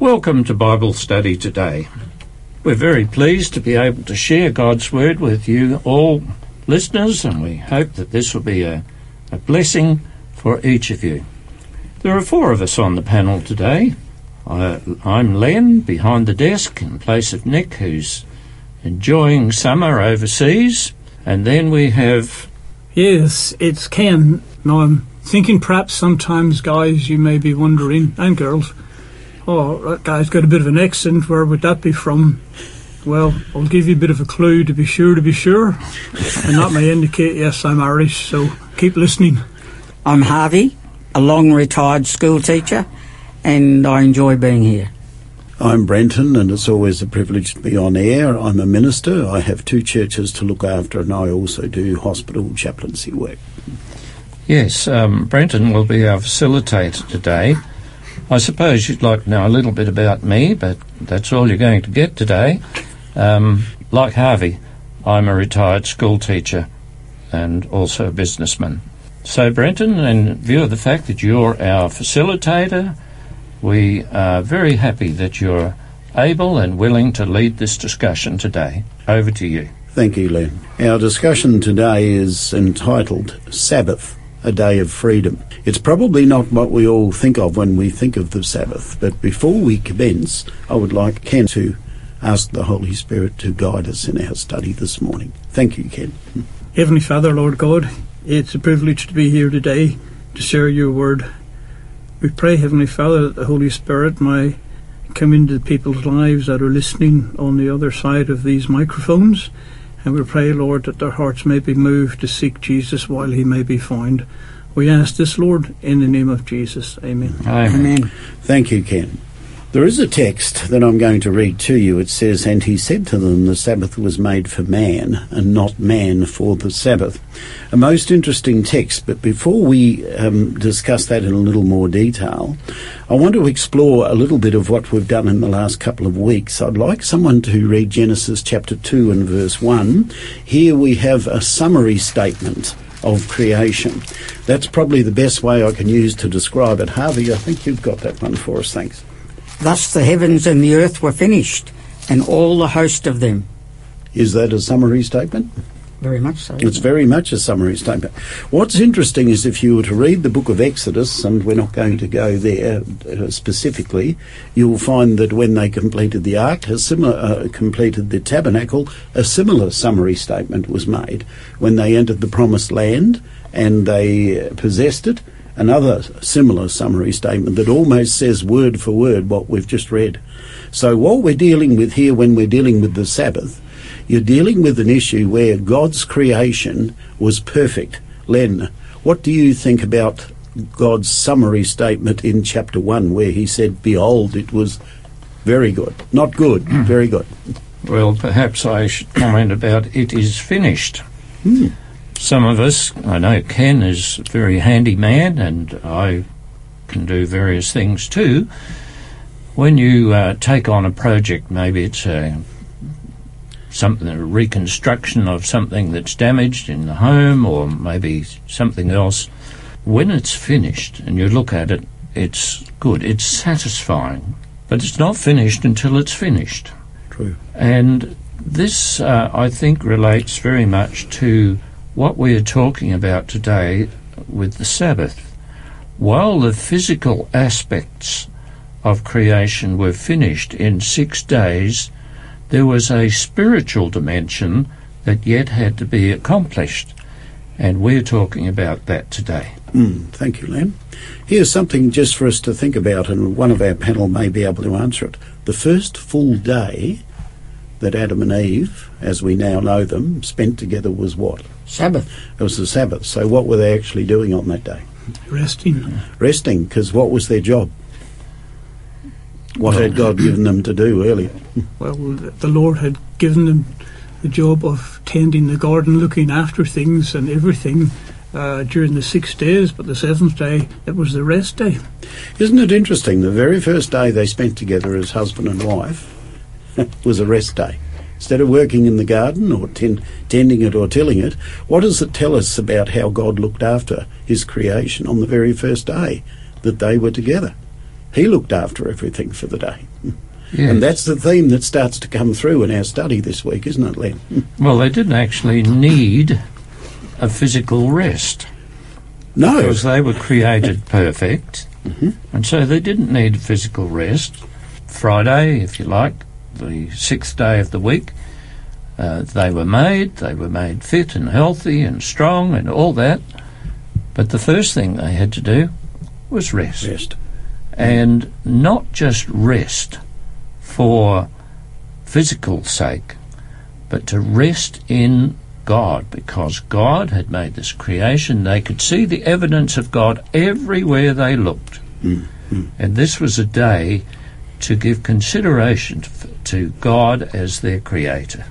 Welcome to Bible Study Today. We're very pleased to be able to share God's Word with you all listeners, and we hope that this will be a blessing for each of you. There are four of us on the panel today. I'm Len, behind the desk, in place of Nick, who's enjoying summer overseas. And then we have... Yes, it's Ken. Now I'm thinking perhaps sometimes, guys, you may be wondering, and girls, oh, that guy's got a bit of an accent, where would that be from? Well, I'll give you a bit of a clue to be sure. And that may indicate, yes, I'm Irish, so keep listening. I'm Harvey, a long-retired school teacher, and I enjoy being here. I'm Brenton, and it's always a privilege to be on air. I'm a minister. I have two churches to look after, and I also do hospital chaplaincy work. Yes, Brenton will be our facilitator today. I suppose you'd like to know a little bit about me, but that's all you're going to get today. Like Harvey, I'm a retired school teacher and also a businessman. So, Brenton, in view of the fact that you're our facilitator, we are very happy that you're able and willing to lead this discussion today. Over to you. Thank you, Len. Our discussion today is entitled Sabbath, a Day of Freedom. It's probably not what we all think of when we think of the Sabbath, but before we commence, I would like Ken to ask the Holy Spirit to guide us in our study this morning. Thank you, Ken. Heavenly Father, Lord God, it's a privilege to be here today to share your word. We pray, Heavenly Father, that the Holy Spirit may come into the people's lives that are listening on the other side of these microphones. And we pray, Lord, that their hearts may be moved to seek Jesus while he may be found. We ask this, Lord, in the name of Jesus. Amen. Amen. Thank you, Ken. There is a text that I'm going to read to you. It says, "And he said to them, the Sabbath was made for man, and not man for the Sabbath." A most interesting text, but before we discuss that in a little more detail, I want to explore a little bit of what we've done in the last couple of weeks. I'd like someone to read Genesis chapter 2 and verse 1. Here we have a summary statement of creation. That's probably the best way I can use to describe it. Harvey, I think you've got that one for us. Thanks. "Thus the heavens and the earth were finished, and all the host of them." Is that a summary statement? Very much so. It's very much a summary statement. What's interesting is if you were to read the book of Exodus, and we're not going to go there specifically, you'll find that when they completed the ark, completed the tabernacle, a similar summary statement was made. When they entered the promised land and they possessed it, another similar summary statement that almost says word for word what we've just read. So what we're dealing with here when we're dealing with the Sabbath, you're dealing with an issue where God's creation was perfect. Len, what do you think about God's summary statement in chapter 1 where he said, "Behold, it was very good." Not good, very good. Well, perhaps I should comment about "it is finished." Some of us, I know Ken is a very handy man, and I can do various things too. When you take on a project, maybe it's a reconstruction of something that's damaged in the home, or maybe something else. When it's finished and you look at it, it's good, it's satisfying, but it's not finished until it's finished. True. And this, I think, relates very much to what we are talking about today with the Sabbath. While the physical aspects of creation were finished in 6 days, there was a spiritual dimension that yet had to be accomplished, and we're talking about that today. Thank you, Len. Here's something just for us to think about, and one of our panel may be able to answer it. The first full day that Adam and Eve, as we now know them, spent together was what? Sabbath. It was the Sabbath. So what were they actually doing on that day? Resting. Resting, because what was their job? What had God given them to do earlier? Well, the Lord had given them the job of tending the garden, looking after things and everything during the 6 days, but the seventh day, it was the rest day. Isn't it interesting? The very first day they spent together as husband and wife was a rest day. Instead of working in the garden or tending it or tilling it, what does it tell us about how God looked after his creation on the very first day that they were together? He looked after everything for the day. Yes. And that's the theme that starts to come through in our study this week, isn't it, Len? Well, they didn't actually need a physical rest. No. Because they were created perfect, mm-hmm. and so they didn't need physical rest. Friday, if you like, the sixth day of the week, they were made fit and healthy and strong and all that. But the first thing they had to do was rest. Rest. And not just rest for physical sake, but to rest in God, because God had made this creation. They could see the evidence of God everywhere they looked. Mm-hmm. And this was a day to give consideration to God as their creator.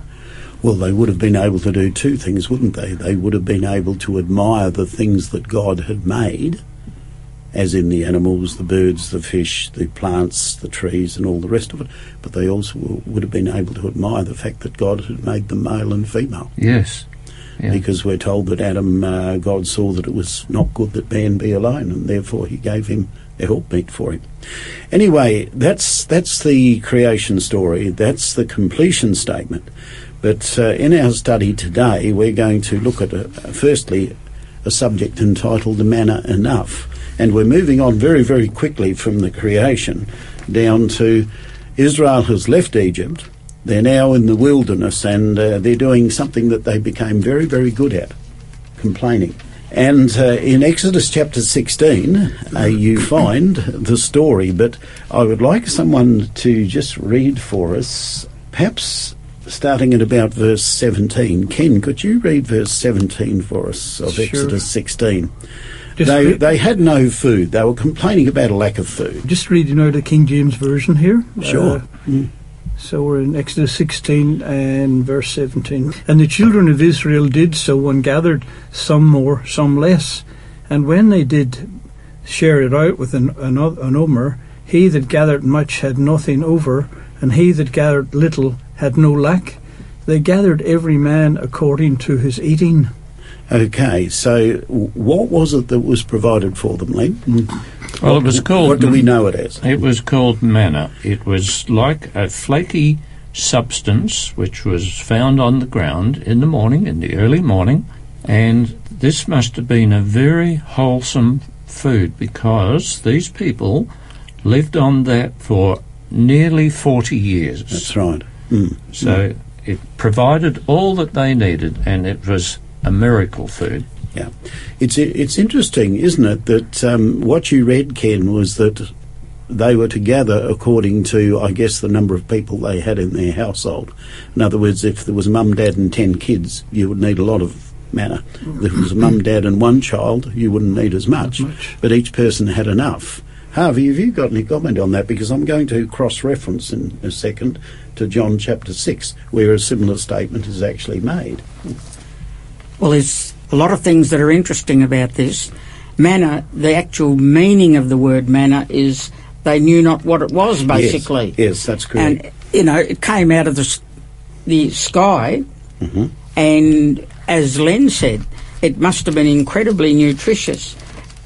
Well, they would have been able to do two things, wouldn't they? They would have been able to admire the things that God had made, as in the animals, the birds, the fish, the plants, the trees, and all the rest of it. But they also would have been able to admire the fact that God had made them male and female. Yes. Yeah. Because we're told that Adam, God saw that it was not good that man be alone, and therefore he gave him a helpmeet for him. Anyway, that's the creation story. That's the completion statement. But in our study today, we're going to look at, firstly, a subject entitled The Manner Enough. And we're moving on very, very quickly from the creation down to Israel has left Egypt. They're now in the wilderness, and they're doing something that they became very, very good at, complaining. And in Exodus chapter 16, you find the story. But I would like someone to just read for us, perhaps starting at about verse 17. Ken, could you read verse 17 for us of Exodus 16? They had no food. They were complaining about a lack of food. Just reading out the King James Version here. Sure. So we're in Exodus 16 and verse 17. And the children of Israel did so and gathered, some more, some less. And when they did share it out with an omer, he that gathered much had nothing over, and he that gathered little had no lack. They gathered every man according to his eating. Okay, so what was it that was provided for them, Len? Well, it was called... What do we know it as? It was called manna. It was like a flaky substance which was found on the ground in the morning, in the early morning, and this must have been a very wholesome food because these people lived on that for nearly 40 years. That's right. Mm. So it provided all that they needed, and it was a miracle food. Yeah. It's interesting, isn't it, that what you read, Ken, was that they were to gather according to, I guess, the number of people they had in their household. In other words, if there was mum, dad and 10 kids, you would need a lot of manna. If there was mum, dad and one child, you wouldn't need as much. But each person had enough. Harvey, have you got any comment on that? Because I'm going to cross-reference in a second to John chapter 6, where a similar statement is actually made. Well, there's a lot of things that are interesting about this. Manna, the actual meaning of the word manna is they knew not what it was, basically. Yes, that's correct. And, you know, it came out of the sky, mm-hmm. and as Len said, it must have been incredibly nutritious.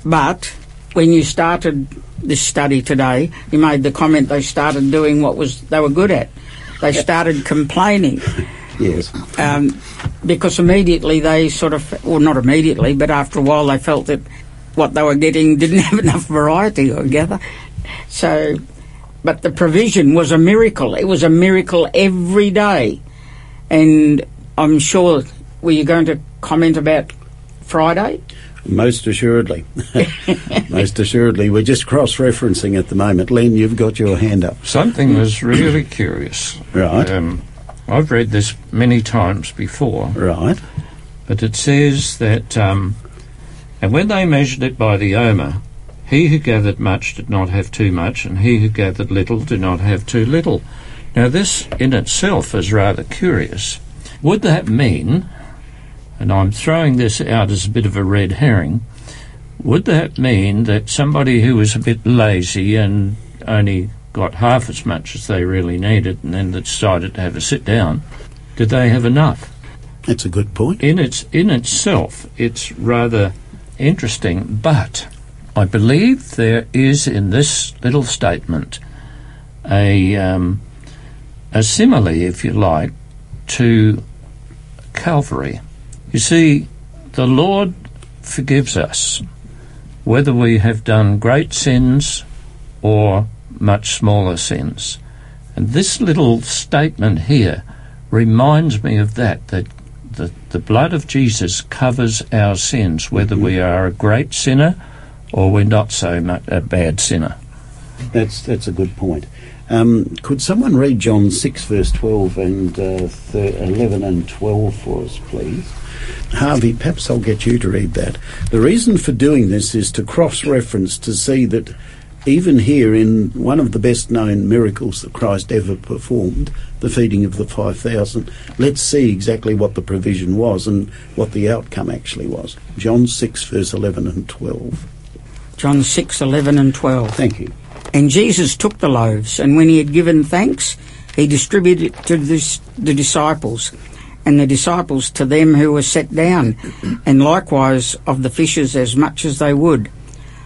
But when you started this study today, you made the comment they started doing what was they were good at. They started complaining. Yes. Because immediately they sort of, well, not immediately, but after a while they felt that what they were getting didn't have enough variety, I gather. So, but the provision was a miracle. It was a miracle every day. And I'm sure, were you going to comment about Friday? Most assuredly. Most assuredly. We're just cross-referencing at the moment. Len, you've got your hand up. Something was really curious. Right. I've read this many times before. Right. But it says that, and when they measured it by the omer, he who gathered much did not have too much, and he who gathered little did not have too little. Now, this in itself is rather curious. Would that mean, and I'm throwing this out as a bit of a red herring, would that mean that somebody who was a bit lazy and only got half as much as they really needed and then decided to have a sit down, did they have enough? That's a good point. In itself, it's rather interesting, but I believe there is in this little statement a simile, if you like, to Calvary. You see, the Lord forgives us, whether we have done great sins or much smaller sins. And this little statement here reminds me of that the blood of Jesus covers our sins, whether we are a great sinner or we're not so much a bad sinner. That's a good point. Could someone read John 6, verse 12 and 11 and 12 for us, please? Harvey, perhaps I'll get you to read that. The reason for doing this is to cross-reference to see that even here in one of the best-known miracles that Christ ever performed, the feeding of the 5,000, let's see exactly what the provision was and what the outcome actually was. John 6, verse 11 and 12. John 6, 11 and 12. Thank you. And Jesus took the loaves, and when he had given thanks, he distributed it to the disciples, and the disciples to them who were set down, and likewise of the fishes as much as they would.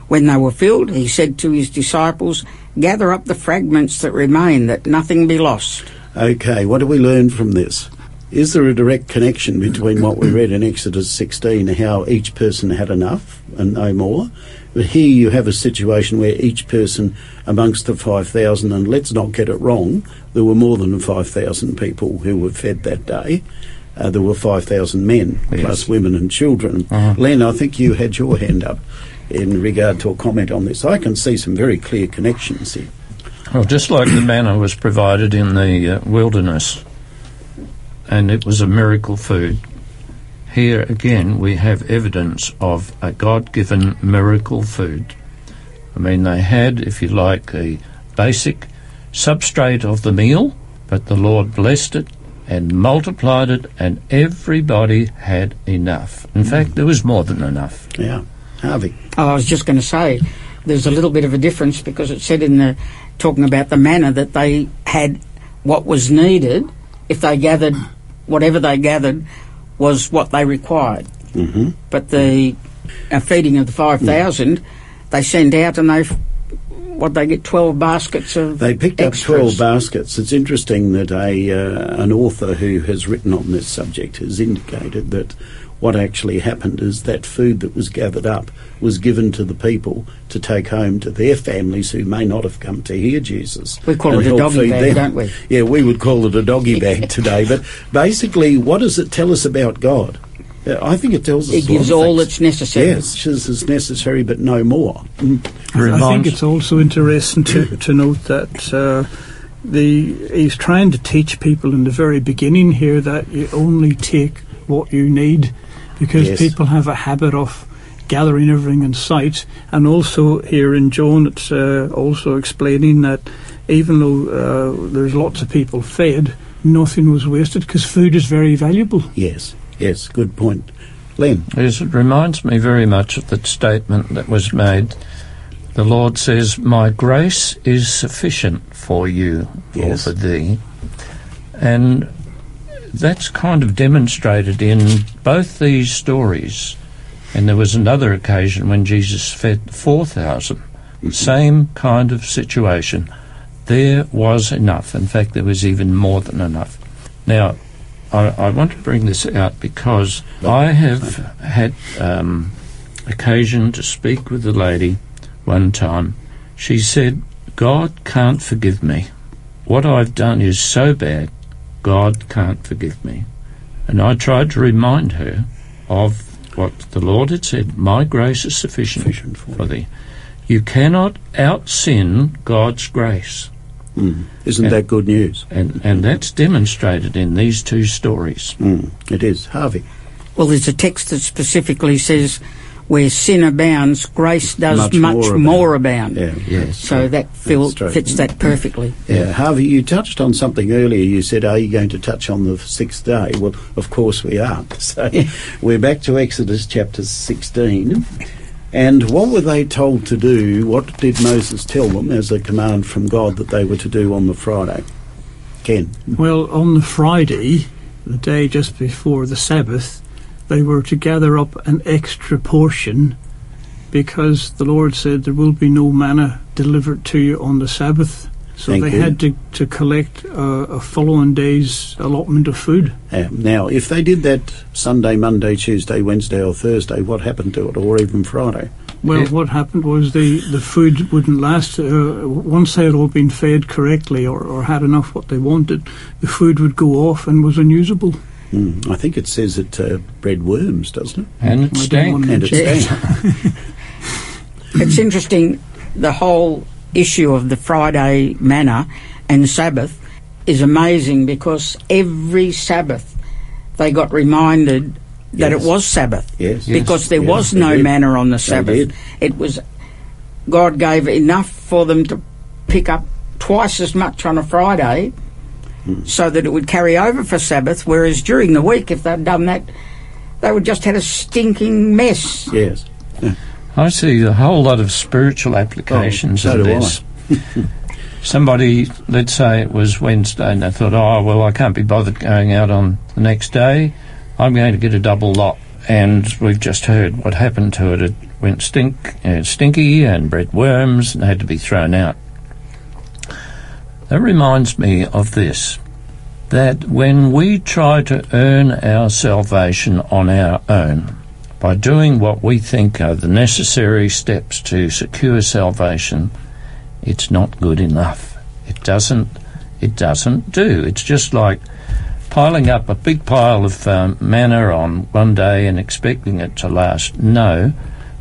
When they were filled, he said to his disciples, "Gather up the fragments that remain, that nothing be lost." Okay, what do we learn from this? Is there a direct connection between what we read in Exodus 16, how each person had enough and no more? But here you have a situation where each person amongst the 5,000, and let's not get it wrong, there were more than 5,000 people who were fed that day. There were 5,000 men, yes, plus women and children. Uh-huh. Len, I think you had your hand up in regard to a comment on this. I can see some very clear connections here. Well, just like the manna was provided in the wilderness, and it was a miracle food. Here again we have evidence of a God-given miracle food. I mean, they had, if you like, the basic substrate of the meal, but the Lord blessed it and multiplied it, and everybody had enough. In fact, there was more than enough. Yeah. Harvey? I was just going to say, there's a little bit of a difference, because it said in the, talking about the manna, that they had what was needed. If they gathered, whatever they gathered was what they required. Mm-hmm. But the feeding of the 5,000, they sent out and they get 12 baskets of They picked extras. Up 12 baskets. It's interesting that an author who has written on this subject has indicated that what actually happened is that food that was gathered up was given to the people to take home to their families who may not have come to hear Jesus. We call it a doggy bag, don't we? Yeah, we would call it a doggy bag today. But basically, what does it tell us about God? I think it tells us He gives all that's necessary. Yes, is necessary, but no more. I think it's also interesting to note that he's trying to teach people in the very beginning here that you only take what you need, because people have a habit of gathering everything in sight. And also here in John, it's also explaining that even though there's lots of people fed, nothing was wasted, because food is very valuable. Yes, good point. Len? Yes, it reminds me very much of that statement that was made. The Lord says, "My grace is sufficient for you," or for thee. And that's kind of demonstrated in both these stories. And there was another occasion when Jesus fed 4,000. Mm-hmm. Same kind of situation. There was enough. In fact, there was even more than enough. Now, I want to bring this out because I have had occasion to speak with a lady one time. She said, "God can't forgive me. What I've done is so bad, God can't forgive me." And I tried to remind her of what the Lord had said, "My grace is sufficient for thee." You cannot out-sin God's grace. Mm. Isn't that good news? And that's demonstrated in these two stories. Mm. It is. Harvey? Well, there's a text that specifically says, where sin abounds, grace does much more abound. Yeah. Yes. So that fits that perfectly. Yeah. Harvey, you touched on something earlier. You said, are you going to touch on the sixth day? Well, of course we are. So we're back to Exodus chapter 16. And what were they told to do? What did Moses tell them as a command from God that they were to do on the Friday? Ken? Well, on the Friday, the day just before the Sabbath, they were to gather up an extra portion because the Lord said there will be no manna delivered to you on the Sabbath. So had to collect a following day's allotment of food. Now, if they did that Sunday, Monday, Tuesday, Wednesday or Thursday, what happened to it, or even Friday? Well, what happened was the food wouldn't last. Once they had all been fed correctly or had enough what they wanted, the food would go off and was unusable. I think it says it bred worms, doesn't it? And it stank. It's interesting, the whole issue of the Friday manna and Sabbath is amazing, because every Sabbath they got reminded that it was Sabbath, because there was no manna on the Sabbath. It was, God gave enough for them to pick up twice as much on a Friday so that it would carry over for Sabbath, whereas during the week, if they'd done that, they would just had a stinking mess. Yes. I see a whole lot of spiritual applications of this. Somebody, let's say it was Wednesday, and they thought, oh, well, I can't be bothered going out on the next day. I'm going to get a double lot. And we've just heard what happened to it. It went stinky and bred worms and had to be thrown out. That reminds me of this, that when we try to earn our salvation on our own by doing what we think are the necessary steps to secure salvation, it's not good enough. It doesn't do. It's just like piling up a big pile of manna on one day and expecting it to last. No,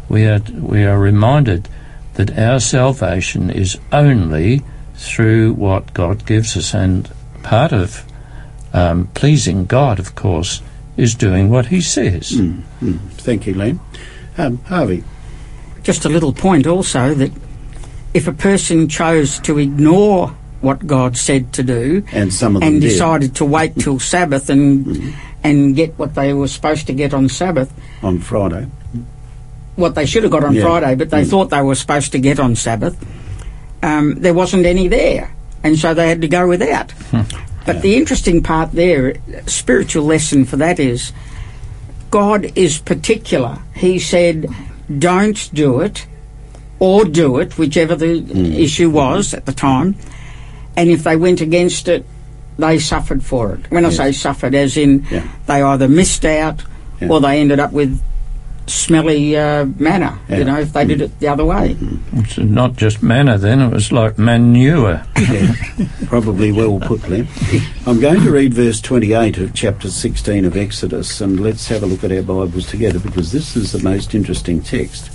we are reminded that our salvation is only through what God gives us, and part of pleasing God, of course, is doing what he says. Thank you, Liam. Harvey? Just a little point also, that if a person chose to ignore what God said to do and decided to wait till Sabbath and get what they were supposed to get on Sabbath, on Friday, what they should have got on Friday, but they thought they were supposed to get on Sabbath, there wasn't any there, and so they had to go without. But the interesting part there, spiritual lesson for that, is God is particular. He said, don't do it, or do it, whichever the issue was at the time, and if they went against it, they suffered for it. When I say suffered, as in they either missed out or they ended up with smelly manna, you know, if they did it the other way. It's not just manna then, it was like manure. Probably well put there. I'm going to read verse 28 of chapter 16 of Exodus, and let's have a look at our Bibles together, because this is the most interesting text.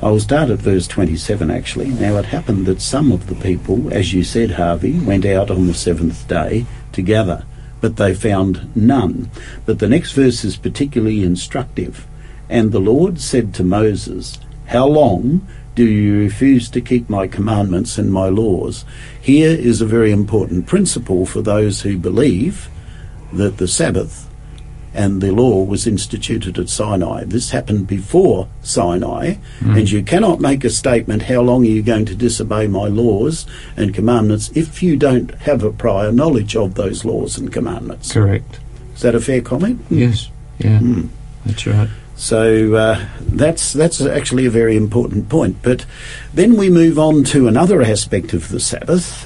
I'll start at verse 27 actually. Now it happened that some of the people, as you said, Harvey, went out on the seventh day to gather, but they found none. But the next verse is particularly instructive. And the Lord said to Moses, how long do you refuse to keep my commandments and my laws? Here is a very important principle for those who believe that the Sabbath and the law was instituted at Sinai. This happened before Sinai, and you cannot make a statement, how long are you going to disobey my laws and commandments, if you don't have a prior knowledge of those laws and commandments. Correct. Is that a fair comment? Yes. Yeah. That's right. So that's actually a very important point. But then we move on to another aspect of the Sabbath,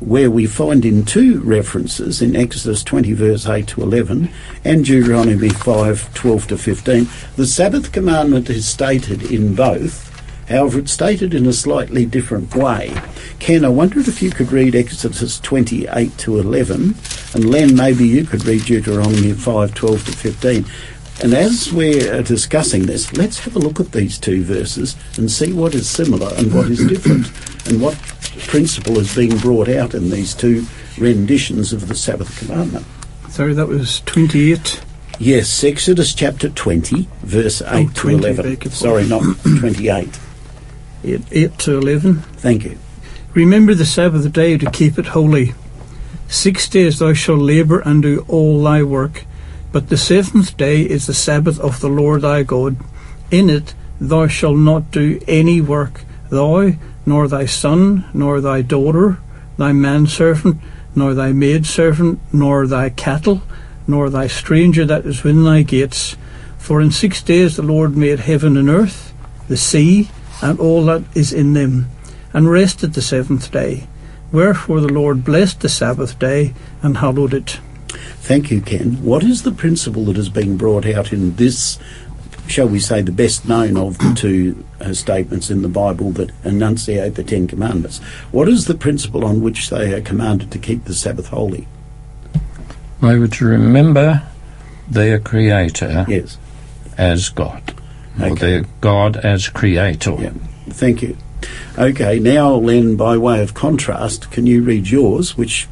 where we find in two references, in Exodus 20, verse 8 to 11, and Deuteronomy 5, 12 to 15. The Sabbath commandment is stated in both. However, it's stated in a slightly different way. Ken, I wondered if you could read Exodus 28 to 11, and Len, maybe you could read Deuteronomy 5, 12 to 15. And as we're discussing this, let's have a look at these two verses and see what is similar and what is different, and what principle is being brought out in these two renditions of the Sabbath commandment. Sorry, that was 28? Yes, Exodus chapter 20, verse 8 to 11. Sorry, not 28. 8 to 11. Thank you. Remember the Sabbath day to keep it holy. 6 days thou shalt labour and do all thy work. But the seventh day is the Sabbath of the Lord thy God. In it thou shalt not do any work, thou, nor thy son, nor thy daughter, thy manservant, nor thy maidservant, nor thy cattle, nor thy stranger that is within thy gates. For in 6 days the Lord made heaven and earth, the sea, and all that is in them, and rested the seventh day. Wherefore the Lord blessed the Sabbath day and hallowed it." Thank you, Ken. What is the principle that is being brought out in this, shall we say, the best known of the two statements in the Bible that enunciate the Ten Commandments? What is the principle on which they are commanded to keep the Sabbath holy? They were to remember their Creator as God, or their God as Creator. Yeah. Thank you. Okay, now, Len, by way of contrast, can you read yours, which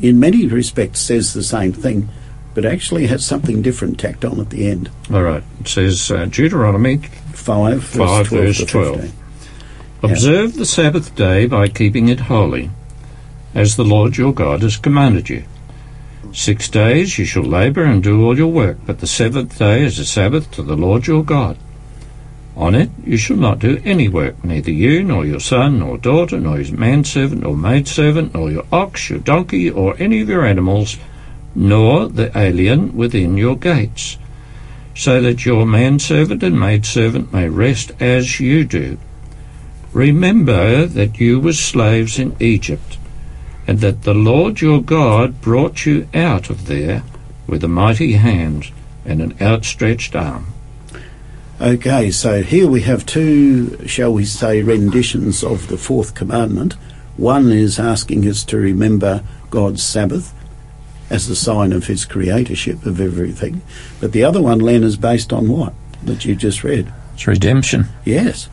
in many respects says the same thing, but actually has something different tacked on at the end? All right. It says Deuteronomy 5 verse 12. "Observe the Sabbath day by keeping it holy, as the Lord your God has commanded you. 6 days you shall labour and do all your work, but the seventh day is a Sabbath to the Lord your God. On it you shall not do any work, neither you, nor your son, nor daughter, nor his manservant, nor maidservant, nor your ox, your donkey, or any of your animals, nor the alien within your gates, so that your manservant and maidservant may rest as you do. Remember that you were slaves in Egypt, and that the Lord your God brought you out of there with a mighty hand and an outstretched arm." Okay, so here we have two, shall we say, renditions of the fourth commandment. One is asking us to remember God's Sabbath as the sign of his creatorship of everything. But the other one, Len, is based on what? That you just read. It's redemption. Yes.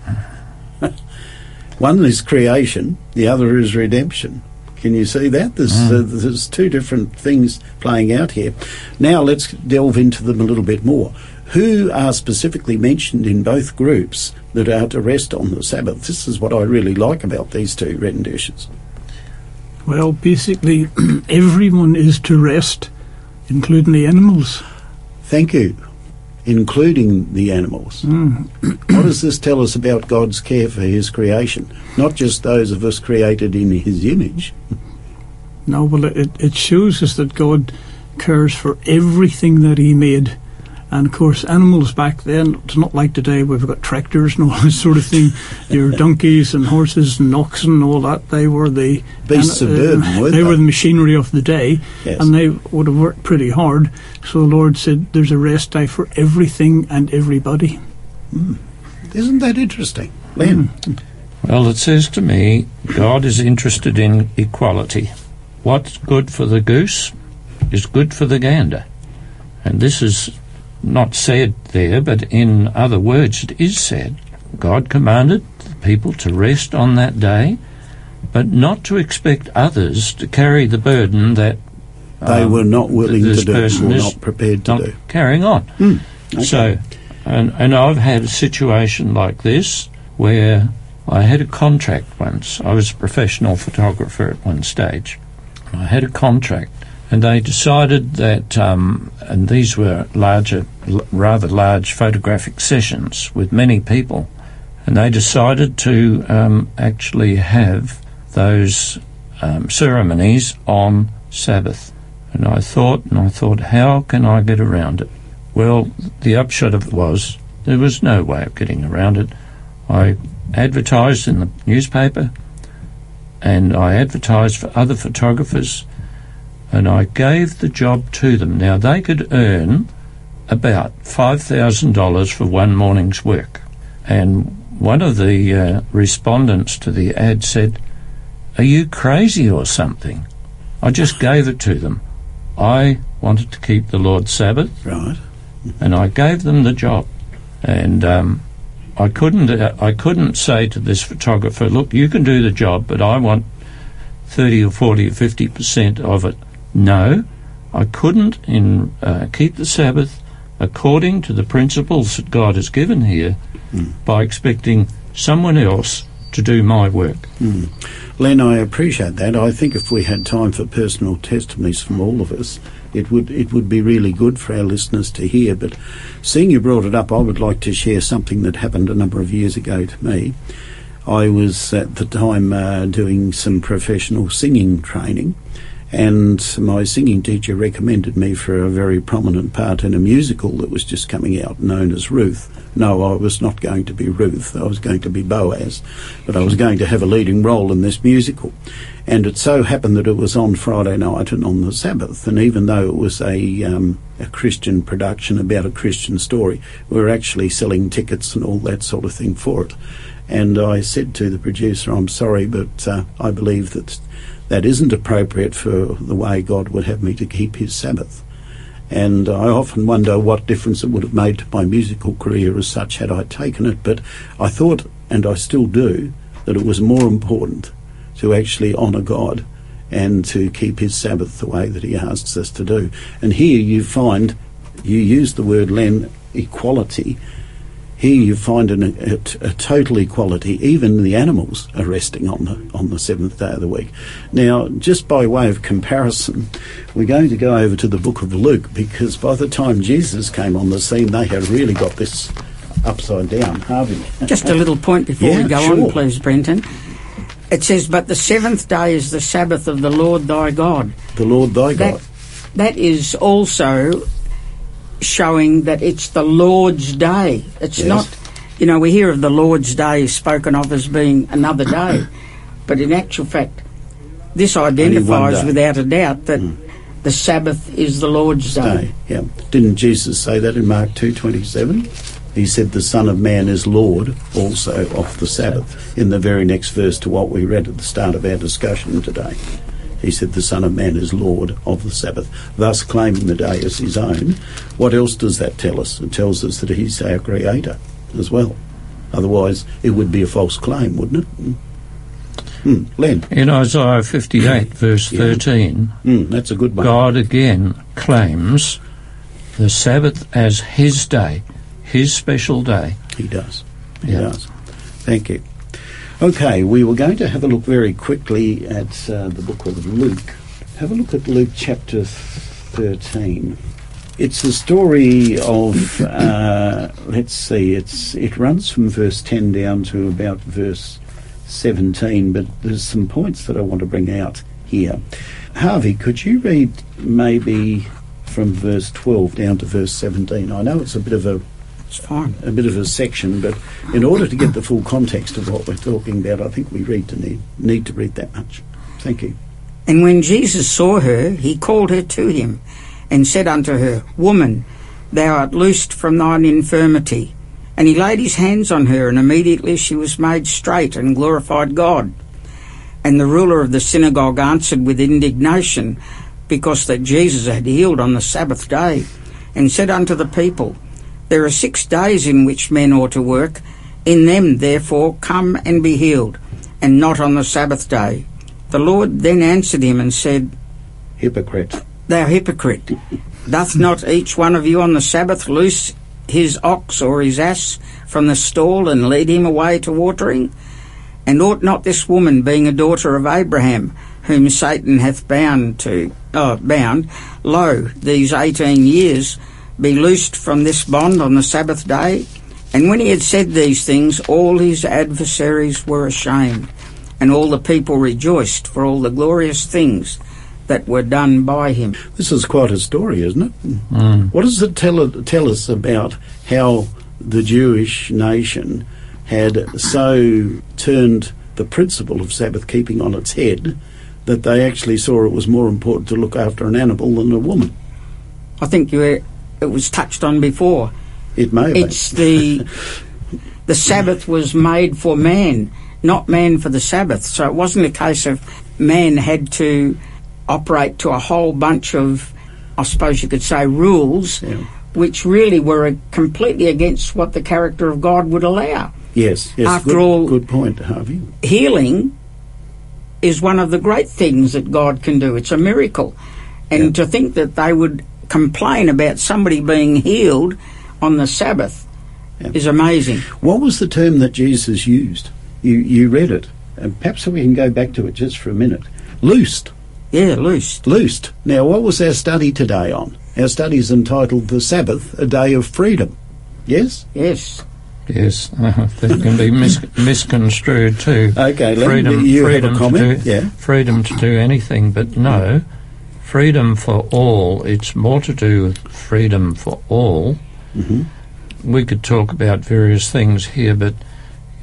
One is creation, the other is redemption. Can you see that? There's two different things playing out here. Now let's delve into them a little bit more. Who are specifically mentioned in both groups that are to rest on the Sabbath? This is what I really like about these two renditions. Well, basically, everyone is to rest, including the animals. Thank you. Including the animals. Mm. What does this tell us about God's care for his creation? Not just those of us created in his image. No, well, it shows us that God cares for everything that he made. And, of course, animals back then, it's not like today we've got tractors and all this sort of thing. Your donkeys and horses and oxen and all that, they were the beasts of burden, weren't they? They were the machinery of the day, and they would have worked pretty hard. So the Lord said, there's a rest day for everything and everybody. Mm. Isn't that interesting, Len? Mm. Well, it says to me, God is interested in equality. What's good for the goose is good for the gander. And this is not said there, but in other words it is said. God commanded the people to rest on that day, but not to expect others to carry the burden that they were not willing to do, person or not prepared to do. Carrying on. Mm, okay. So, and I've had a situation like this where I had a contract once. I was a professional photographer at one stage. I had a contract. And they decided that, and these were rather large photographic sessions with many people, and they decided to actually have those ceremonies on Sabbath. And I thought, how can I get around it? Well, the upshot of it was there was no way of getting around it. I advertised in the newspaper, and I advertised for other photographers, and I gave the job to them. Now, they could earn about $5,000 for one morning's work. And one of the respondents to the ad said, "Are you crazy or something?" I just gave it to them. I wanted to keep the Lord's Sabbath. Right. And I gave them the job. And I couldn't say to this photographer, "Look, you can do the job, but I want 30 or 40 or 50% of it." No, I couldn't keep the Sabbath according to the principles that God has given here by expecting someone else to do my work. Mm. Len, I appreciate that. I think if we had time for personal testimonies from all of us, it would be really good for our listeners to hear. But seeing you brought it up, I would like to share something that happened a number of years ago to me. I was at the time doing some professional singing training, And my singing teacher recommended me for a very prominent part in a musical that was just coming out known as Ruth. No, I was not going to be Ruth. I was going to be Boaz. But I was going to have a leading role in this musical. And it so happened that it was on Friday night and on the Sabbath. And even though it was a Christian production about a Christian story, we were actually selling tickets and all that sort of thing for it. And I said to the producer, I'm sorry, but I believe that isn't appropriate for the way God would have me to keep his Sabbath. And I often wonder what difference it would have made to my musical career as such had I taken it. But I thought, and I still do, that it was more important to actually honour God and to keep his Sabbath the way that he asks us to do. And here you find, you use the word, Len, equality. Here you find a total equality. Even the animals are resting on the seventh day of the week. Now, just by way of comparison, we're going to go over to the book of Luke, because by the time Jesus came on the scene, they had really got this upside down. Harvey? Just a little point before we go on, please, Brenton. It says, but the seventh day is the Sabbath of the Lord thy God. The Lord thy God. That is also showing that it's the Lord's day. It's not, you know, we hear of the Lord's day spoken of as being another day, but in actual fact, this identifies without a doubt that the Sabbath is the Lord's day. Yeah, didn't Jesus say that in Mark 2:27? He said, the Son of Man is Lord also of the Sabbath, in the very next verse to what we read at the start of our discussion today. He said, the Son of Man is Lord of the Sabbath, thus claiming the day as his own. What else does that tell us? It tells us that he's our creator as well. Otherwise, it would be a false claim, wouldn't it? Len? In Isaiah 58, verse 13, that's a good one. God again claims the Sabbath as his day, his special day. He does. He does. Thank you. Okay, we were going to have a look very quickly at the book of Luke. Have a look at Luke chapter 13. It's the story of, let's see, it runs from verse 10 down to about verse 17, but there's some points that I want to bring out here. Harvey, could you read maybe from verse 12 down to verse 17? I know it's a bit of a section, but in order to get the full context of what we're talking about, I think we need to read that much. Thank you. And when Jesus saw her, he called her to him and said unto her, Woman, thou art loosed from thine infirmity. And he laid his hands on her, and immediately she was made straight and glorified God. And the ruler of the synagogue answered with indignation, because that Jesus had healed on the Sabbath day, and said unto the people, There are 6 days in which men ought to work. In them, therefore, come and be healed, and not on the Sabbath day. The Lord then answered him and said, Hypocrite. Thou hypocrite, doth not each one of you on the Sabbath loose his ox or his ass from the stall and lead him away to watering? And ought not this woman, being a daughter of Abraham, whom Satan hath bound, lo, these 18 years, be loosed from this bond on the Sabbath day? And when he had said these things, all his adversaries were ashamed, and all the people rejoiced for all the glorious things that were done by him. This is quite a story, isn't it? What does it tell us about how the Jewish nation had so turned the principle of Sabbath keeping on its head that they actually saw it was more important to look after an animal than a woman? I think it was touched on before. It may be. It's the Sabbath was made for man, not man for the Sabbath. So it wasn't a case of man had to operate to a whole bunch of, I suppose you could say, rules, which really were completely against what the character of God would allow. Yes. Good point, Harvey. Healing is one of the great things that God can do. It's a miracle. And to think that they would complain about somebody being healed on the Sabbath is amazing. What was the term that Jesus used? You read it, and perhaps we can go back to it just for a minute. Loosed. Yeah, loosed. Loosed. Now, what was our study today on? Our study is entitled The Sabbath, a Day of Freedom. Yes? Yes, that can be misconstrued too. Okay, Len, freedom, you have a comment? Freedom to do anything, but no. freedom for all, it's more to do with freedom for all. Mm-hmm. We could talk about various things here, but,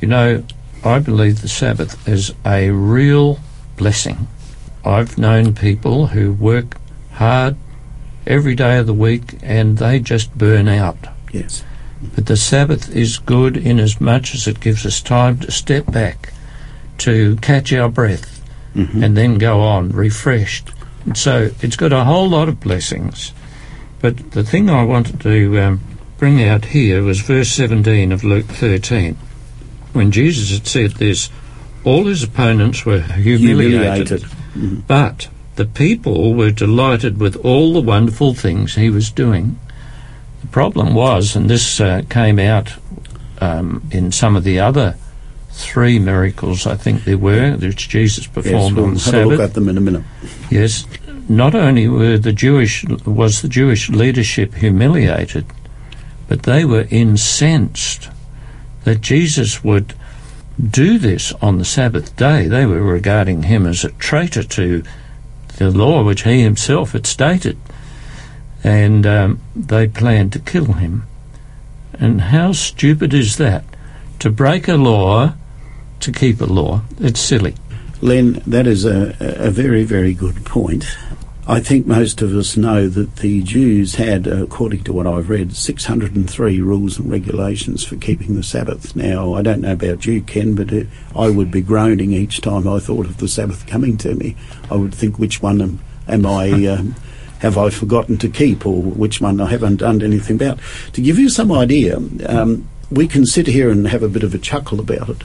you know, I believe the Sabbath is a real blessing. I've known people who work hard every day of the week and they just burn out. Yes. But the Sabbath is good in as much as it gives us time to step back, to catch our breath, mm-hmm. and then go on refreshed. And so it's got a whole lot of blessings. But the thing I wanted to bring out here was verse 17 of Luke 13, when Jesus had said this, all his opponents were humiliated. Mm-hmm. But the people were delighted with all the wonderful things he was doing. The problem was, and this came out in some of the other three miracles, I think there were, which Jesus performed on the Sabbath. Yes, we'll have a look at them in a minute. Yes. Not only were the Jewish leadership humiliated, but they were incensed that Jesus would do this on the Sabbath day. They were regarding him as a traitor to the law, which he himself had stated, and they planned to kill him. And how stupid is that? To break a law, to keep a law. It's silly. Len, that is a very, very good point. I think most of us know that the Jews had, according to what I've read, 603 rules and regulations for keeping the Sabbath. Now, I don't know about you, Ken, but I would be groaning each time I thought of the Sabbath coming to me. I would think, which one have I forgotten to keep, or which one I haven't done anything about? To give you some idea, we can sit here and have a bit of a chuckle about it.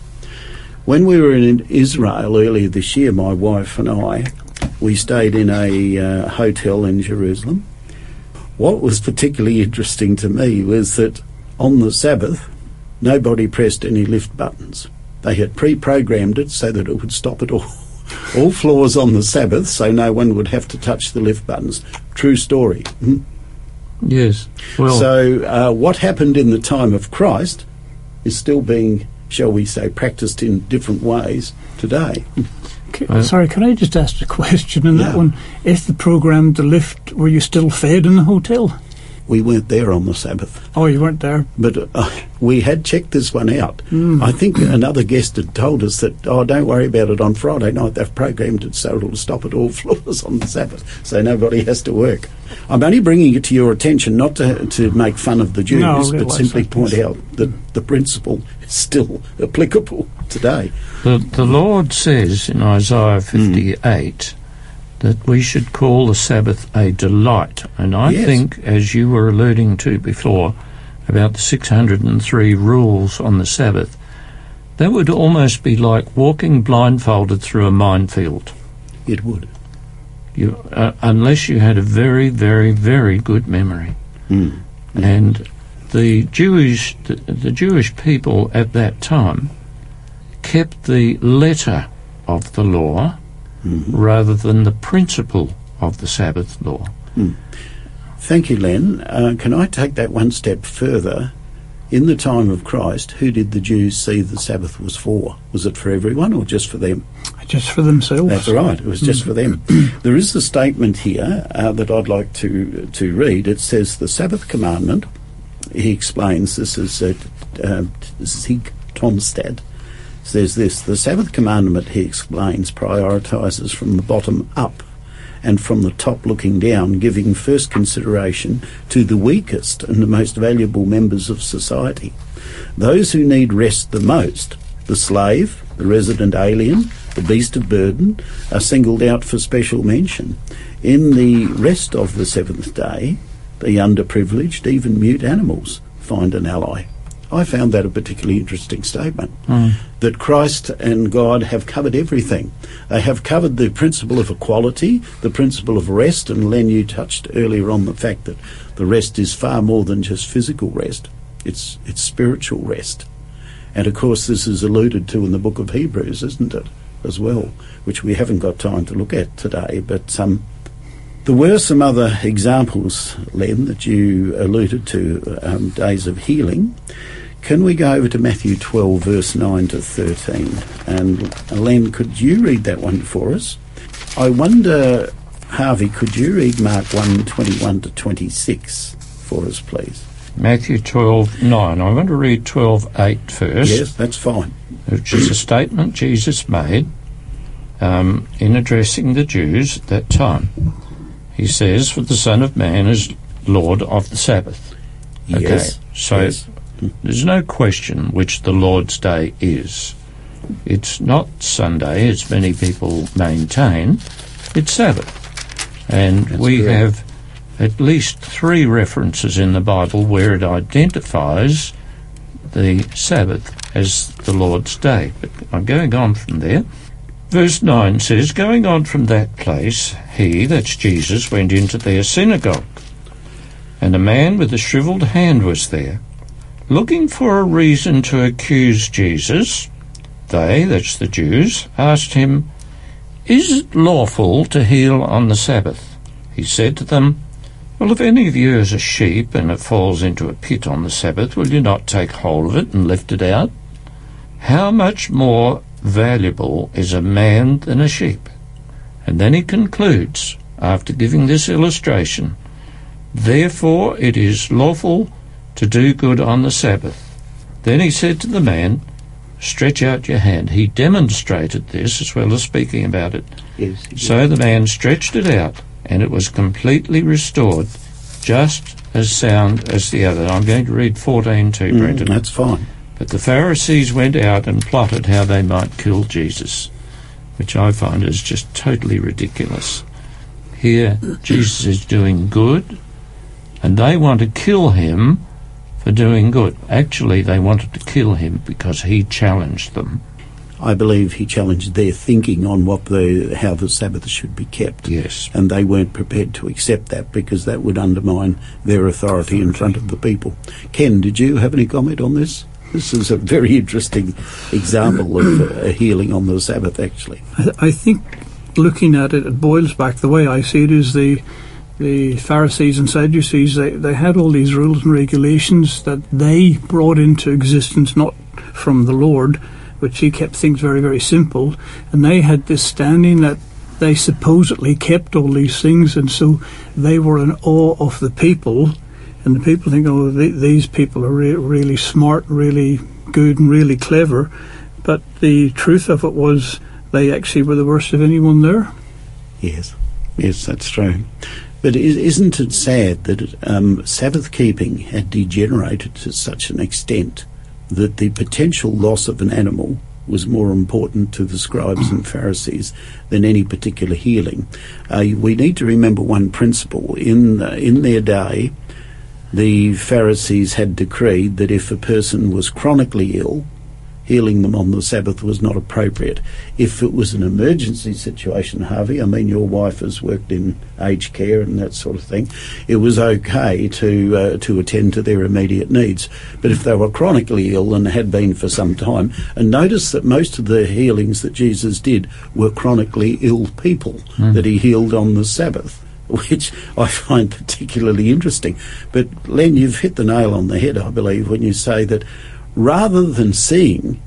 When we were in Israel earlier this year, my wife and I, we stayed in a hotel in Jerusalem. What was particularly interesting to me was that on the Sabbath, nobody pressed any lift buttons. They had pre-programmed it so that it would stop at all floors on the Sabbath, so no one would have to touch the lift buttons. True story. Mm. Yes. Well, so what happened in the time of Christ is still being, shall we say, practiced in different ways today. Sorry, can I just ask a question on that one? If the program, the lift, were you still fed in the hotel? We weren't there on the Sabbath. Oh, you weren't there? But we had checked this one out. Mm. I think another guest had told us that, don't worry about it on Friday night. They've programmed it so it'll stop at all floors on the Sabbath, so nobody has to work. I'm only bringing it to your attention, not to make fun of the Jews, but simply point out that the principle is still applicable today. The Lord says in Isaiah 58... that we should call the Sabbath a delight. And I think, as you were alluding to before, about the 603 rules on the Sabbath, that would almost be like walking blindfolded through a minefield. It would. Unless you had a very, very, very good memory. Mm. Mm. And the Jewish people at that time kept the letter of the law, mm-hmm. rather than the principle of the Sabbath law. Mm. Thank you, Len. Can I take that one step further? In the time of Christ, who did the Jews see the Sabbath was for? Was it for everyone or just for them? Just for themselves. That's right. It was just for them. There is a statement here that I'd like to read. It says, the Sabbath commandment, he explains, this is Sig Tonstad, says this, the Sabbath commandment, he explains, prioritises from the bottom up and from the top looking down, giving first consideration to the weakest and the most valuable members of society. Those who need rest the most, the slave, the resident alien, the beast of burden, are singled out for special mention. In the rest of the seventh day, the underprivileged, even mute animals, find an ally. I found that a particularly interesting statement, that Christ and God have covered everything. They have covered the principle of equality, the principle of rest, and Len, you touched earlier on the fact that the rest is far more than just physical rest. It's spiritual rest. And, of course, this is alluded to in the book of Hebrews, isn't it, as well, which we haven't got time to look at today. But there were some other examples, Len, that you alluded to, days of healing. Can we go over to Matthew 12, verse 9 to 13? And, Len, could you read that one for us? I wonder Harvey, could you read Mark 1:21-26 for us, please? Matthew 12:9. I'm going to read 12:8 first. Yes, that's fine. Which is a statement Jesus made in addressing the Jews at that time. He says, "For the Son of Man is Lord of the Sabbath." Okay, yes. So yes. There's no question which the Lord's Day is. It's not Sunday, as many people maintain. It's Sabbath. And that's we correct. Have at least three references in the Bible where it identifies the Sabbath as the Lord's Day. But I'm going on from there. Verse 9 says, "Going on from that place, he," that's Jesus, "went into their synagogue, and a man with a shriveled hand was there. Looking for a reason to accuse Jesus, they," that's the Jews, "asked him, 'Is it lawful to heal on the Sabbath?' He said to them, 'Well, if any of you is a sheep and it falls into a pit on the Sabbath, will you not take hold of it and lift it out? How much more valuable is a man than a sheep?'" And then he concludes, after giving this illustration, "Therefore it is lawful to do good on the Sabbath." Then he said to the man, "Stretch out your hand." He demonstrated this as well as speaking about it. Yes, yes. So the man stretched it out, and it was completely restored, just as sound as the other. I'm going to read 14 too, Brenton. That's fine. "But the Pharisees went out and plotted how they might kill Jesus," which I find is just totally ridiculous. Here, Jesus is doing good, and they want to kill him for doing good. Actually, they wanted to kill him because he challenged them. I believe he challenged their thinking on how the Sabbath should be kept. Yes. And they weren't prepared to accept that because that would undermine their authority in front of the people. Ken, did you have any comment on this? This is a very interesting example of healing on the Sabbath, actually. I think looking at it, it boils back. The way I see it is the Pharisees and Sadducees, they had all these rules and regulations that they brought into existence, not from the Lord, which he kept things very, very simple, and they had this standing that they supposedly kept all these things, and so they were in awe of the people, and the people think, oh, these people are really smart, really good, and really clever, but the truth of it was they actually were the worst of anyone there. Yes, yes, that's true. But isn't it sad that Sabbath keeping had degenerated to such an extent that the potential loss of an animal was more important to the scribes and Pharisees than any particular healing? We need to remember one principle. In their day, the Pharisees had decreed that if a person was chronically ill, healing them on the Sabbath was not appropriate. If it was an emergency situation, Harvey, I mean, your wife has worked in aged care and that sort of thing, it was okay to attend to their immediate needs. But if they were chronically ill and had been for some time, and notice that most of the healings that Jesus did were chronically ill people that he healed on the Sabbath, which I find particularly interesting. But Len, you've hit the nail on the head, I believe, when you say that rather than seeing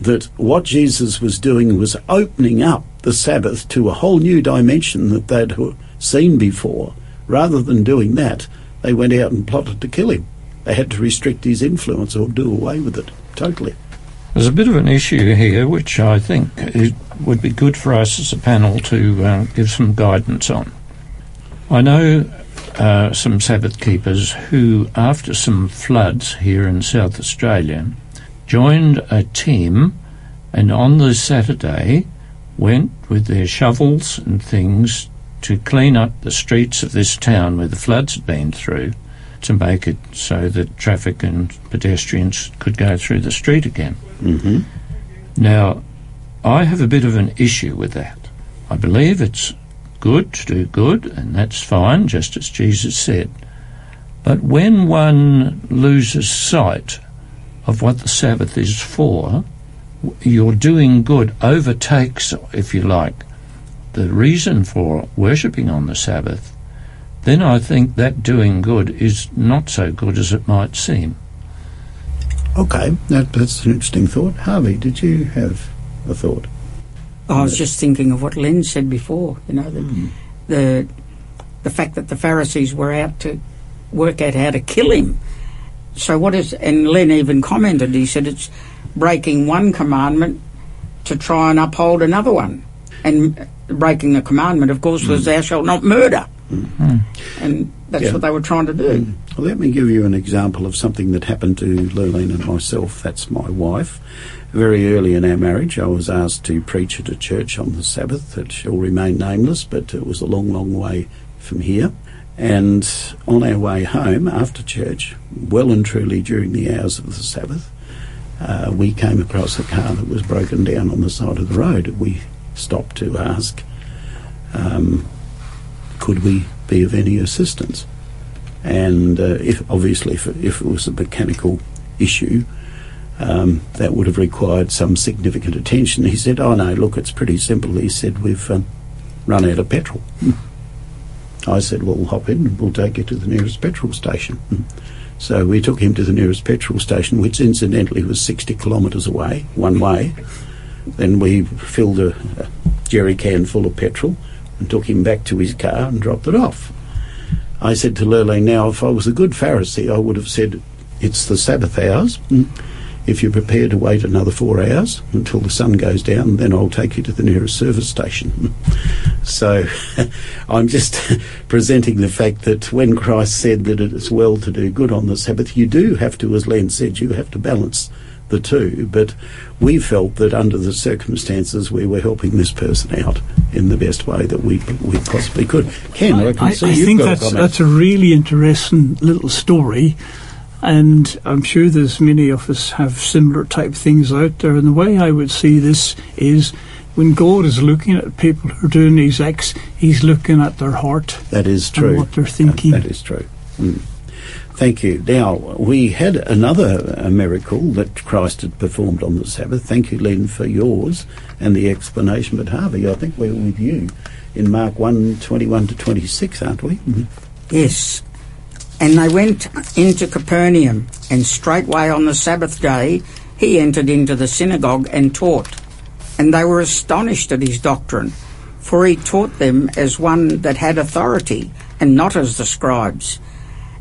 that what Jesus was doing was opening up the Sabbath to a whole new dimension that they'd seen before, rather than doing that, they went out and plotted to kill him. They had to restrict his influence or do away with it totally. There's a bit of an issue here which I think it would be good for us as a panel to give some guidance on. I know some Sabbath keepers who, after some floods here in South Australia, joined a team and on the Saturday went with their shovels and things to clean up the streets of this town where the floods had been through, to make it so that traffic and pedestrians could go through the street again. Mm-hmm. Now, I have a bit of an issue with that. I believe it's good to do good, and that's fine, just as Jesus said. But when one loses sight of what the Sabbath is for, your doing good overtakes, if you like, the reason for worshipping on the Sabbath, then I think that doing good is not so good as it might seem. Okay, that's an interesting thought. Harvey, did you have a thought? I was just thinking of what Len said before, you know, that the fact that the Pharisees were out to work out how to kill him. So what is, and Len even commented, he said it's breaking one commandment to try and uphold another one. And breaking the commandment, of course, was thou shalt not murder. Mm-hmm. And that's what they were trying to do. Well, let me give you an example of something that happened to Lurleen and myself. That's my wife. Very early in our marriage, I was asked to preach at a church on the Sabbath that shall remain nameless, but it was a long, long way from here. And on our way home after church, well and truly during the hours of the Sabbath, we came across a car that was broken down on the side of the road. We stopped to ask, could we be of any assistance? And if it was a mechanical issue, that would have required some significant attention. He said, oh no, look, it's pretty simple. He said, we've run out of petrol. I said, well, hop in and we'll take you to the nearest petrol station. So we took him to the nearest petrol station, which incidentally was 60 kilometres away, one way. Then we filled a jerry can full of petrol and took him back to his car and dropped it off. I said to Lurleen, now, if I was a good Pharisee, I would have said, it's the Sabbath hours. If you're prepared to wait another 4 hours until the sun goes down, then I'll take you to the nearest service station. So I'm just presenting the fact that when Christ said that it is well to do good on the Sabbath, you do have to, as Len said, you have to balance the two. But we felt that under the circumstances, we were helping this person out in the best way that we possibly could. Ken, I can see you've got a comment. I think that's a really interesting little story. And I'm sure there's many of us have similar type things out there. And the way I would see this is when God is looking at people who are doing these acts, he's looking at their heart. That is true. And what they're thinking. That is true. Thank you. Now, we had another miracle that Christ had performed on the Sabbath. Thank you, Len, for yours and the explanation. But Harvey, I think we're with you in Mark 1:21-26, aren't we? Yes. And they went into Capernaum, and straightway on the Sabbath day he entered into the synagogue and taught. And they were astonished at his doctrine, for he taught them as one that had authority, and not as the scribes.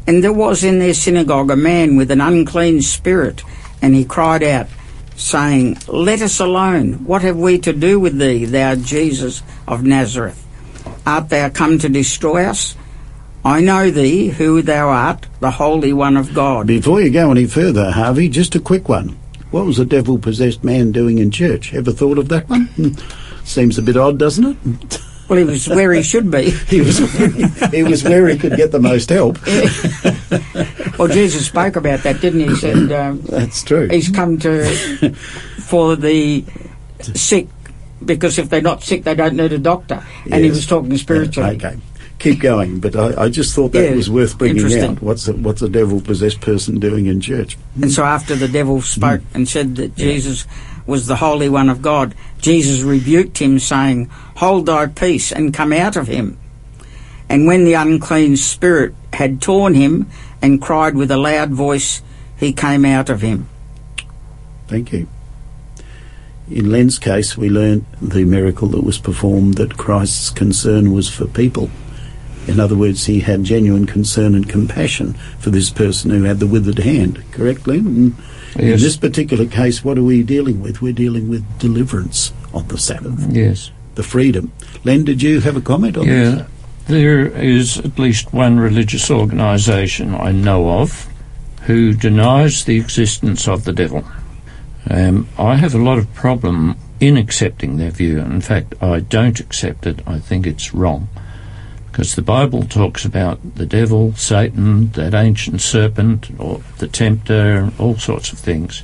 And there was in their synagogue a man with an unclean spirit, and he cried out, saying, Let us alone, what have we to do with thee, thou Jesus of Nazareth? Art thou come to destroy us? I know thee, who thou art, the Holy One of God. Before you go any further, Harvey, just a quick one. What was a devil-possessed man doing in church? Ever thought of that one? Seems a bit odd, doesn't it? Well, he was where he should be. he was where he could get the most help. Well, Jesus spoke about that, didn't he? He said, that's true. He's come for the sick, because if they're not sick, they don't need a doctor. Yes. And he was talking spiritually. Yeah, okay. Keep going, but I just thought that was worth bringing out. What's a devil-possessed person doing in church? And so after the devil spoke and said that Jesus was the Holy One of God, Jesus rebuked him, saying, Hold thy peace and come out of him. And when the unclean spirit had torn him and cried with a loud voice, he came out of him. Thank you. In Len's case, we learned the miracle that was performed, that Christ's concern was for people. In other words, he had genuine concern and compassion for this person who had the withered hand, correct, Len? Yes. In this particular case, what are we dealing with? We're dealing with deliverance on the Sabbath. Yes. The freedom. Len, did you have a comment on this? Yeah. There is at least one religious organisation I know of who denies the existence of the devil. I have a lot of problem in accepting their view. In fact, I don't accept it. I think it's wrong. Because the Bible talks about the devil, Satan, that ancient serpent, or the tempter, all sorts of things.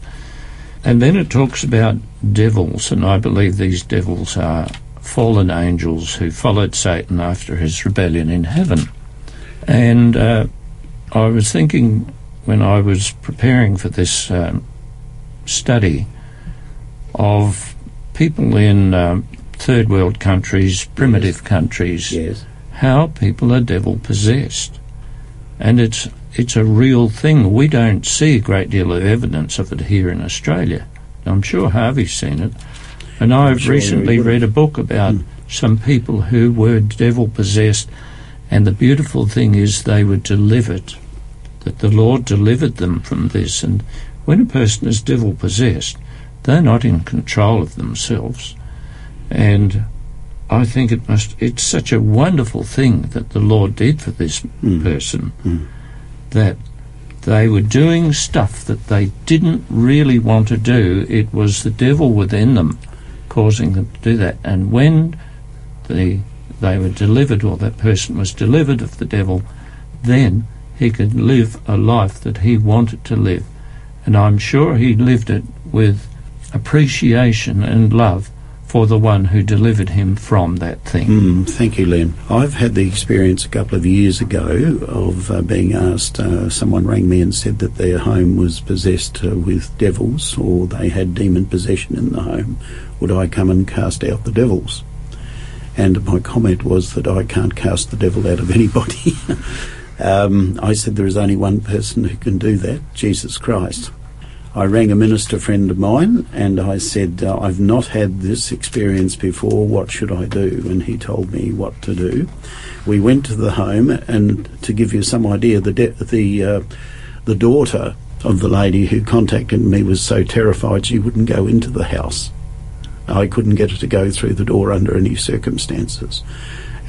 And then it talks about devils, and I believe these devils are fallen angels who followed Satan after his rebellion in heaven. And I was thinking when I was preparing for this study of people in third world countries, primitive countries, how people are devil-possessed. And it's a real thing. We don't see a great deal of evidence of it here in Australia. I'm sure Harvey's seen it. And I've recently read a book about some people who were devil-possessed, and the beautiful thing is they were delivered, that the Lord delivered them from this. And when a person is devil-possessed, they're not in control of themselves. And I think it's such a wonderful thing that the Lord did for this person, that they were doing stuff that they didn't really want to do. It was the devil within them causing them to do that. And when they were delivered, or that person was delivered of the devil, then he could live a life that he wanted to live. And I'm sure he lived it with appreciation and love for the one who delivered him from that thing. Thank you, Liam. I've had the experience a couple of years ago of being asked, someone rang me and said that their home was possessed with devils, or they had demon possession in the home. Would I come and cast out the devils? And my comment was that I can't cast the devil out of anybody. I said there is only one person who can do that, Jesus Christ. I rang a minister friend of mine and I said, I've not had this experience before, what should I do? And he told me what to do. We went to the home, and to give you some idea, the daughter of the lady who contacted me was so terrified she wouldn't go into the house. I couldn't get her to go through the door under any circumstances.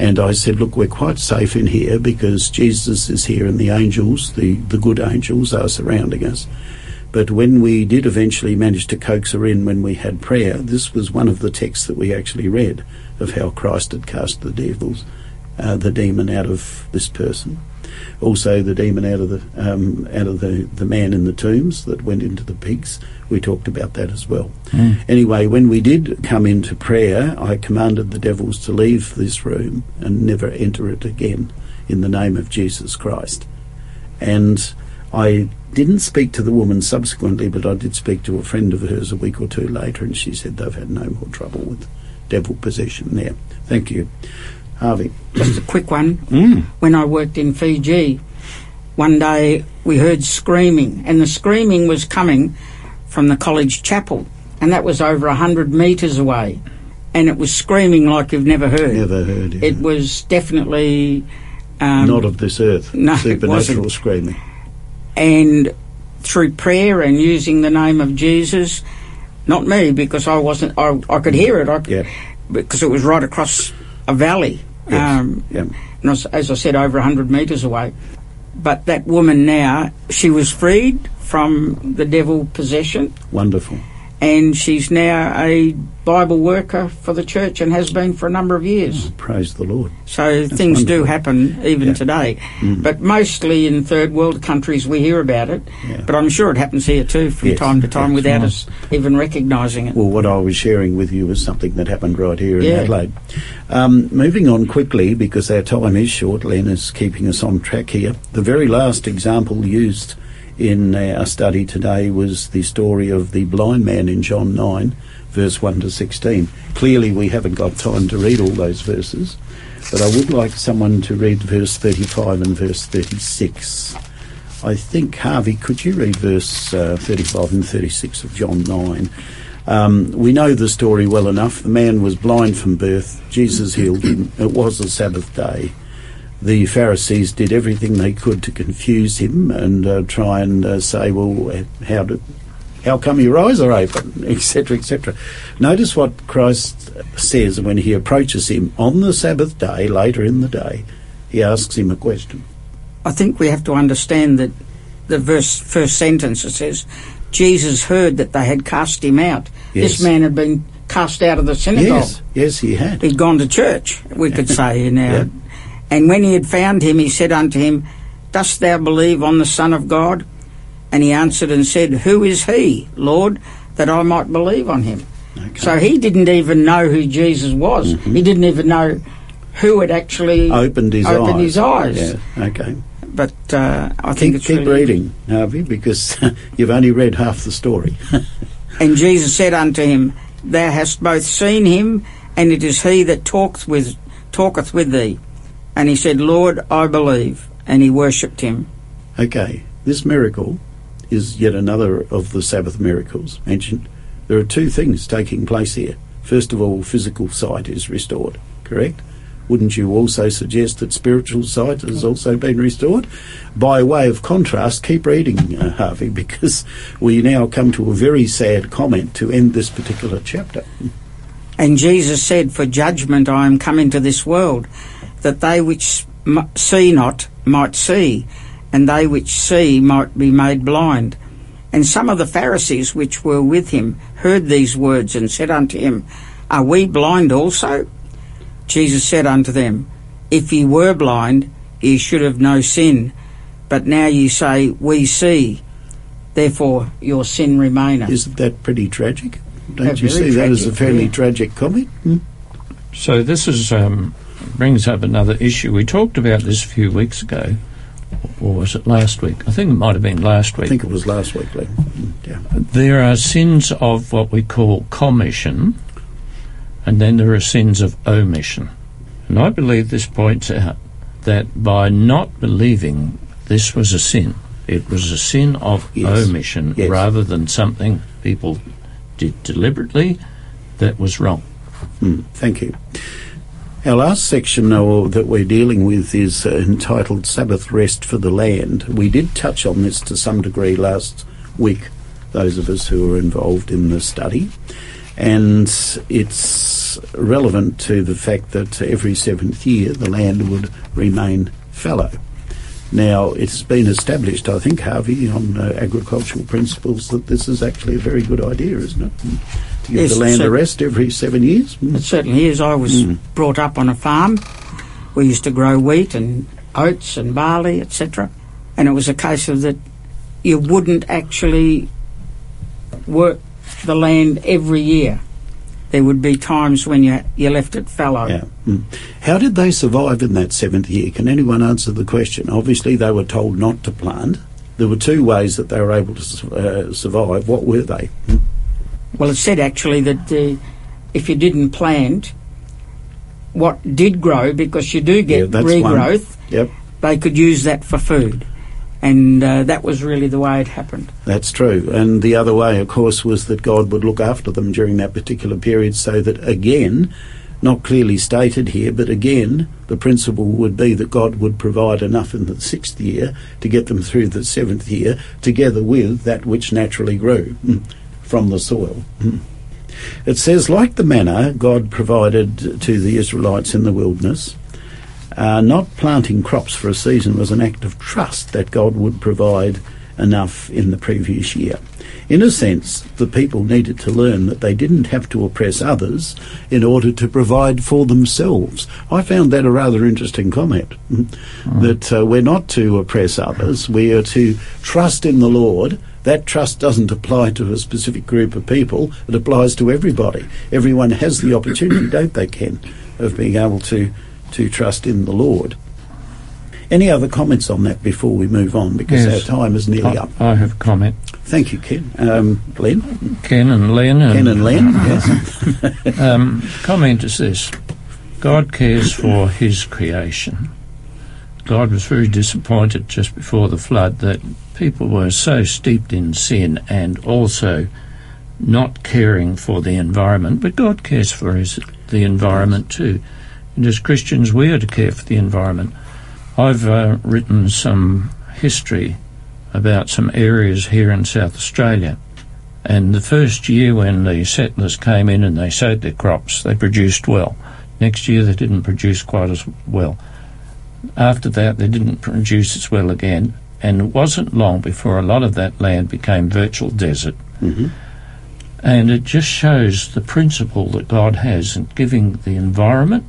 And I said, look, we're quite safe in here because Jesus is here and the angels, the good angels, are surrounding us. But when we did eventually manage to coax her in when we had prayer, this was one of the texts that we actually read of how Christ had cast the demon out of this person. Also the demon out of the man in the tombs that went into the pigs. We talked about that as well. Anyway, when we did come into prayer, I commanded the devils to leave this room and never enter it again in the name of Jesus Christ. And I didn't speak to the woman subsequently, but I did speak to a friend of hers a week or two later, and she said they've had no more trouble with devil possession there. Thank you. Harvey. Just a quick one. When I worked in Fiji, one day we heard screaming, and the screaming was coming from the college chapel, and that was over 100 metres away, and it was screaming like you've never heard. Never heard, yeah. It was definitely... not of this earth. No, supernatural, it wasn't. Screaming. And through prayer and using the name of Jesus, not me, because I could hear it, because it was right across a valley. Yes. And as I said, over 100 metres away. But that woman now, she was freed from the devil possession. Wonderful. And she's now a Bible worker for the church and has been for a number of years. Oh, praise the Lord. So that's things wonderful. Do happen even today. But mostly in third world countries we hear about it. Yeah. But I'm sure it happens here too from time to time without us even recognising it. Well, what I was sharing with you was something that happened right here in Adelaide. Moving on quickly, because our time is short, Len is keeping us on track here. The very last example used in our study today was the story of the blind man in John 9, verse 1 to 16. Clearly we haven't got time to read all those verses, but I would like someone to read verse 35 and verse 36. I think, Harvey, could you read verse 35 and 36 of John 9? We know the story well enough. The man was blind from birth. Jesus healed him. It was the Sabbath day. The Pharisees did everything they could to confuse him and try and say, well, how come your eyes are open, etc., etc. Notice what Christ says when he approaches him on the Sabbath day, later in the day. He asks him a question. I think we have to understand that the first sentence, it says, Jesus heard that they had cast him out. Yes. This man had been cast out of the synagogue. Yes, he had. He'd gone to church, we could say in our... And when he had found him, he said unto him, Dost thou believe on the Son of God? And he answered and said, Who is he, Lord, that I might believe on him? Okay. So he didn't even know who Jesus was. He didn't even know who had actually opened his eyes. Yeah. Okay. But I think it's keep really reading, Harvey, because you've only read half the story. And Jesus said unto him, Thou hast both seen him, and it is he that talketh with thee. And he said, Lord, I believe. And he worshipped him. Okay, this miracle is yet another of the Sabbath miracles mentioned. There are two things taking place here. first of all, physical sight is restored, correct? Wouldn't you also suggest that spiritual sight has also been restored? By way of contrast, keep reading, Harvey, because we now come to a very sad comment to end this particular chapter. And Jesus said, "For judgment I am come into this world, that they which see not might see, and they which see might be made blind. And some of the Pharisees which were with him heard these words, and said unto him, Are we blind also? Jesus said unto them, If ye were blind, ye should have no sin. But now ye say, We see. Therefore your sin remaineth." Isn't that pretty tragic? Don't you see that as a fairly tragic comment? Hmm? So this is brings up another issue. We talked about this a few weeks ago. Or was it last week? I think it might have been last week. I think it was last week. Yeah. There are sins of what we call commission, and then there are sins of omission. And I believe this points out that by not believing this was a sin, it was a sin of omission rather than something people did deliberately that was wrong. Thank you. Our last section that we're dealing with is entitled Sabbath Rest for the Land. We did touch on this to some degree last week, those of us who were involved in the study, and it's relevant to the fact that every seventh year the land would remain fallow. Now, it's been established, I think, Harvey, on agricultural principles that this is actually a very good idea, isn't it? To give the land a rest every 7 years? It certainly is. I was brought up on a farm. We used to grow wheat and oats and barley, etc. And it was a case of that you wouldn't actually work the land every year. There would be times when you left it fallow. Yeah. How did they survive in that seventh year? Can anyone answer the question? Obviously, they were told not to plant. There were two ways that they were able to survive. What were they? Well, it said actually that if you didn't plant, what did grow, because you do get regrowth, they could use that for food. And that was really the way it happened. That's true. And the other way, of course, was that God would look after them during that particular period, so that, again, not clearly stated here, but again, the principle would be that God would provide enough in the sixth year to get them through the seventh year, together with that which naturally grew from the soil. It says, like the manna God provided to the Israelites in the wilderness, not planting crops for a season was an act of trust that God would provide enough in the previous year. In a sense, the people needed to learn that they didn't have to oppress others in order to provide for themselves. I found that a rather interesting comment, that we're not to oppress others, we are to trust in the Lord. That trust doesn't apply to a specific group of people, it applies to everybody. Everyone has the opportunity, don't they, Ken, of being able to trust in the Lord. Any other comments on that before we move on? Because our time is nearly up. I have a comment. Thank you, Ken. Len? Ken and Len. Ken and Len, yes. Comment is this. God cares for his creation. God was very disappointed just before the flood that people were so steeped in sin and also not caring for the environment. But God cares for the environment too. And as Christians, we are to care for the environment. I've written some history about some areas here in South Australia. And the first year when the settlers came in and they sowed their crops, they produced well. Next year they didn't produce quite as well. After that they didn't produce as well again. And it wasn't long before a lot of that land became virtual desert. Mm-hmm. And it just shows the principle that God has in giving the environment,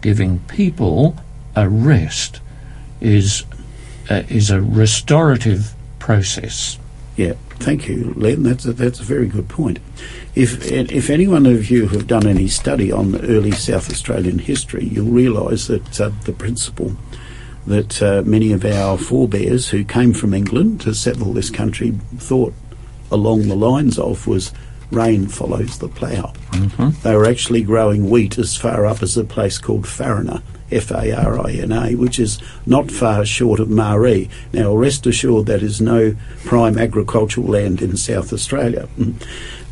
giving people a rest. Is a restorative process. Yeah, thank you, Len. That's a very good point. If any one of you have done any study on early South Australian history, you'll realise that the principle that many of our forebears who came from England to settle this country thought along the lines of was rain follows the plough. Mm-hmm. They were actually growing wheat as far up as a place called Farina, Farina, which is not far short of Maree. Now, rest assured, that is no prime agricultural land in South Australia.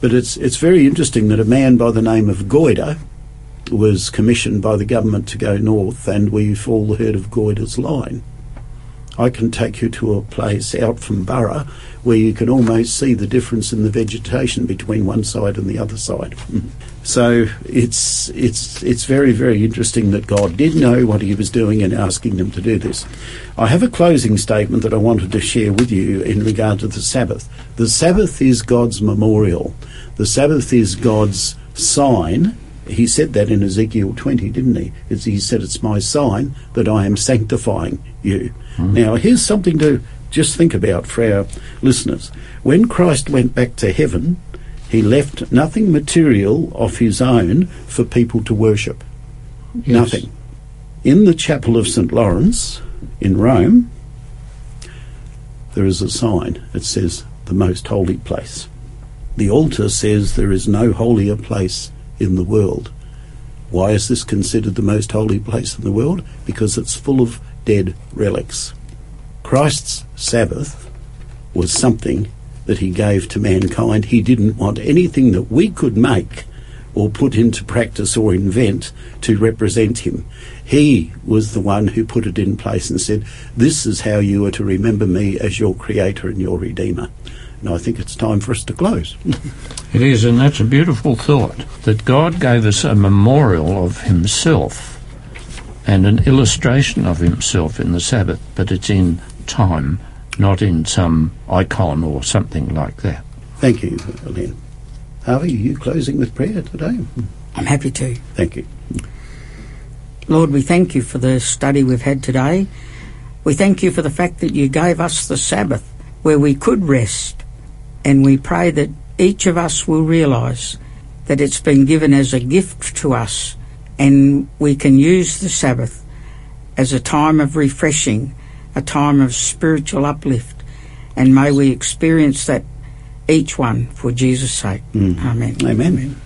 But it's very interesting that a man by the name of Goyder was commissioned by the government to go north, and we've all heard of Goyder's line. I can take you to a place out from Burra where you can almost see the difference in the vegetation between one side and the other side. So it's very, very interesting that God did know what he was doing in asking them to do this. I have a closing statement that I wanted to share with you in regard to the Sabbath. The Sabbath is God's memorial. The Sabbath is God's sign. He said that in Ezekiel 20, didn't he? He said, it's my sign that I am sanctifying you. Mm. Now, here's something to just think about for our listeners. When Christ went back to heaven, he left nothing material of his own for people to worship. Yes. Nothing. In the chapel of St. Lawrence in Rome, there is a sign that says, the most holy place. The altar says there is no holier place in the world. Why is this considered the most holy place in the world? Because it's full of dead relics. Christ's Sabbath was something that he gave to mankind. He didn't want anything that we could make or put into practice or invent to represent him. He was the one who put it in place and said, this is how you are to remember me as your creator and your redeemer. And I think it's time for us to close. It is, and that's a beautiful thought, that God gave us a memorial of himself and an illustration of himself in the Sabbath, but it's in time, not in some icon or something like that. Thank you, Elaine. Harvey, are you closing with prayer today? I'm happy to. Thank you. Lord, we thank you for the study we've had today. We thank you for the fact that you gave us the Sabbath where we could rest. And we pray that each of us will realise that it's been given as a gift to us, and we can use the Sabbath as a time of refreshing, a time of spiritual uplift, and may we experience that, each one, for Jesus' sake. Mm. Amen. Amen. Amen.